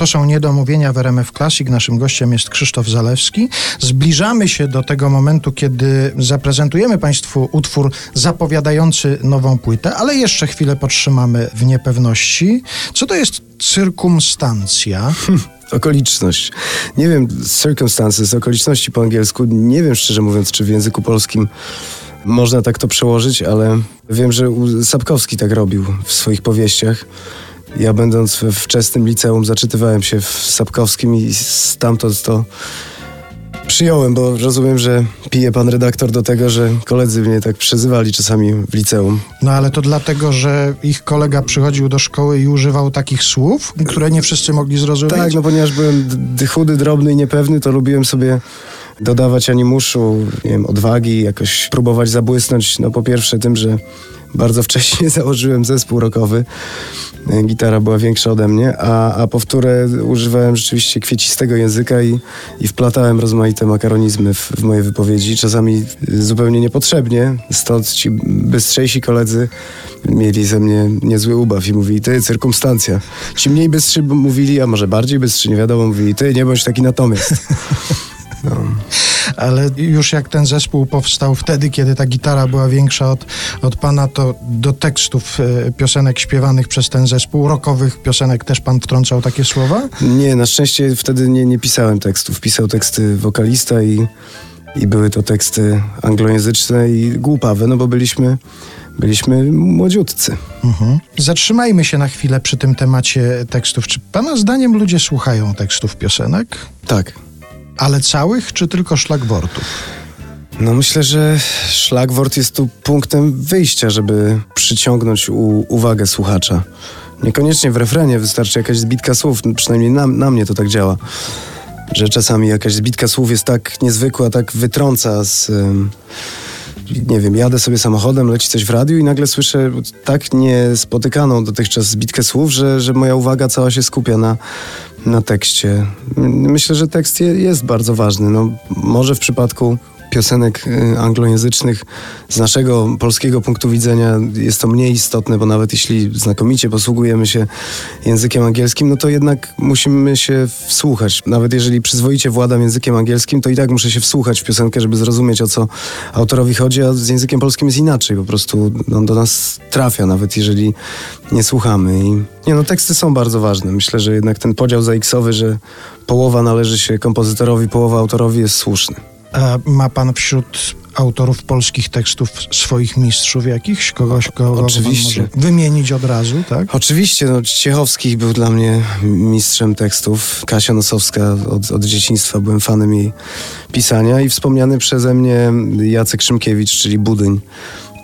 To są niedomówienia w RMF Classic. Naszym gościem jest Krzysztof Zalewski. Zbliżamy się do tego momentu, kiedy zaprezentujemy Państwu utwór zapowiadający nową płytę, ale jeszcze chwilę podtrzymamy w niepewności. Co to jest cyrkumstancja? Okoliczność. Nie wiem, circumstances, okoliczności po angielsku. Nie wiem, szczerze mówiąc, czy w języku polskim można tak to przełożyć, ale wiem, że Sapkowski tak robił w swoich powieściach. Ja, będąc we wczesnym liceum, zaczytywałem się w Sapkowskim i stamtąd to przyjąłem, bo rozumiem, że pije pan redaktor do tego, że koledzy mnie tak przyzywali czasami w liceum. No ale to dlatego, że ich kolega przychodził do szkoły i używał takich słów, które nie wszyscy mogli zrozumieć? Tak, no ponieważ byłem chudy, drobny i niepewny, to lubiłem sobie dodawać animuszu, nie wiem, odwagi, jakoś próbować zabłysnąć. No po pierwsze tym, że bardzo wcześnie założyłem zespół rockowy. Gitara była większa ode mnie, a powtórę używałem rzeczywiście kwiecistego języka i wplatałem rozmaite makaronizmy w moje wypowiedzi, czasami zupełnie niepotrzebnie. Stąd ci bystrzejsi koledzy mieli ze mnie niezły ubaw i mówili: ty, cyrkumstancja. Ci mniej bystrzy mówili, a może bardziej bystrzy, nie wiadomo, mówili: ty, nie bądź taki natomiast. No. Ale już jak ten zespół powstał wtedy, kiedy ta gitara była większa od pana, to do tekstów piosenek śpiewanych przez ten zespół, rockowych piosenek, też pan wtrącał takie słowa? Nie, na szczęście wtedy nie pisałem tekstów. Pisał teksty wokalista i były to teksty anglojęzyczne i głupawe, no bo byliśmy młodziutcy. Zatrzymajmy się na chwilę przy tym temacie tekstów. Czy pana zdaniem ludzie słuchają tekstów piosenek? Tak. Ale całych, czy tylko szlagwortów? No myślę, że szlagwort jest tu punktem wyjścia, żeby przyciągnąć uwagę słuchacza. Niekoniecznie w refrenie, wystarczy jakaś zbitka słów, przynajmniej na mnie to tak działa, że czasami jakaś zbitka słów jest tak niezwykła, tak wytrąca z... Nie wiem, jadę sobie samochodem, leci coś w radiu i nagle słyszę tak niespotykaną dotychczas zbitkę słów, że moja uwaga cała się skupia na tekście. Myślę, że tekst jest bardzo ważny. No, może w przypadku piosenek anglojęzycznych z naszego polskiego punktu widzenia jest to mniej istotne, bo nawet jeśli znakomicie posługujemy się językiem angielskim, no to jednak musimy się wsłuchać. Nawet jeżeli przyzwoicie władam językiem angielskim, to i tak muszę się wsłuchać w piosenkę, żeby zrozumieć, o co autorowi chodzi, a z językiem polskim jest inaczej. Po prostu on do nas trafia, nawet jeżeli nie słuchamy. Teksty są bardzo ważne. Myślę, że jednak ten podział zaiksowy, że połowa należy się kompozytorowi, połowa autorowi, jest słuszny. A ma pan wśród autorów polskich tekstów swoich mistrzów jakichś? Kogoś, kogo oczywiście pan może wymienić od razu, tak? Oczywiście. No, Ciechowski był dla mnie mistrzem tekstów. Kasia Nosowska, od dzieciństwa byłem fanem jej pisania. I wspomniany przeze mnie Jacek Szymkiewicz, czyli Budyń.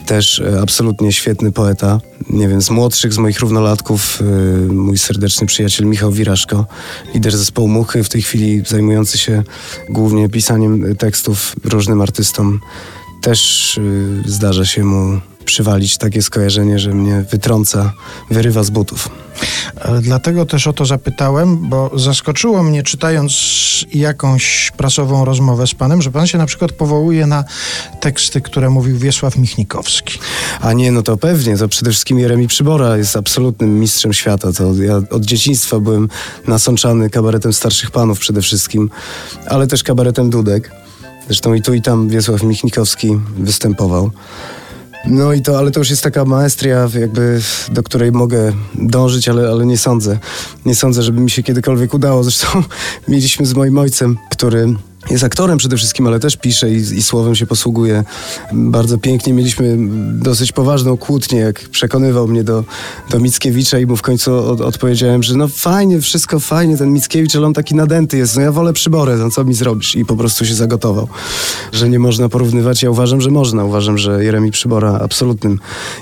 Też absolutnie świetny poeta. Nie wiem, z młodszych, z moich równolatków, mój serdeczny przyjaciel Michał Wiraszko, lider zespołu Muchy, w tej chwili zajmujący się głównie pisaniem tekstów różnym artystom. Też zdarza się mu przywalić takie skojarzenie, że mnie wytrąca, wyrywa z butów. Dlatego też o to zapytałem, bo zaskoczyło mnie, czytając jakąś prasową rozmowę z panem, że pan się na przykład powołuje na teksty, które mówił Wiesław Michnikowski. A nie, no to pewnie, to przede wszystkim Jeremi Przybora jest absolutnym mistrzem świata. To ja od dzieciństwa byłem nasączany kabaretem starszych panów przede wszystkim, ale też kabaretem Dudek. Zresztą i tu i tam Wiesław Michnikowski występował. No i to, ale to już jest taka maestria, jakby, do której mogę dążyć, ale nie sądzę. Nie sądzę, żeby mi się kiedykolwiek udało. Zresztą mieliśmy z moim ojcem, który jest aktorem przede wszystkim, ale też pisze i słowem się posługuje bardzo pięknie. Mieliśmy dosyć poważną kłótnię, jak przekonywał mnie do Mickiewicza i mu w końcu odpowiedziałem, że no fajnie, wszystko fajnie, ten Mickiewicz, ale on taki nadęty jest, no ja wolę Przyborę, no co mi zrobisz? I po prostu się zagotował, że nie można porównywać. Ja uważam, że można. Uważam, że Jeremi Przybora absolutnym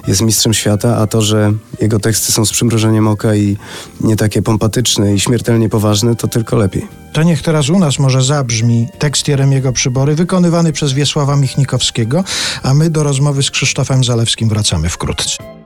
jest mistrzem świata, a to, że jego teksty są z przymrużeniem oka i nie takie pompatyczne i śmiertelnie poważne, to tylko lepiej. To niech teraz u nas może zabrzmi tekst Jeremiego Przybory wykonywany przez Wiesława Michnikowskiego, a my do rozmowy z Krzysztofem Zalewskim wracamy wkrótce.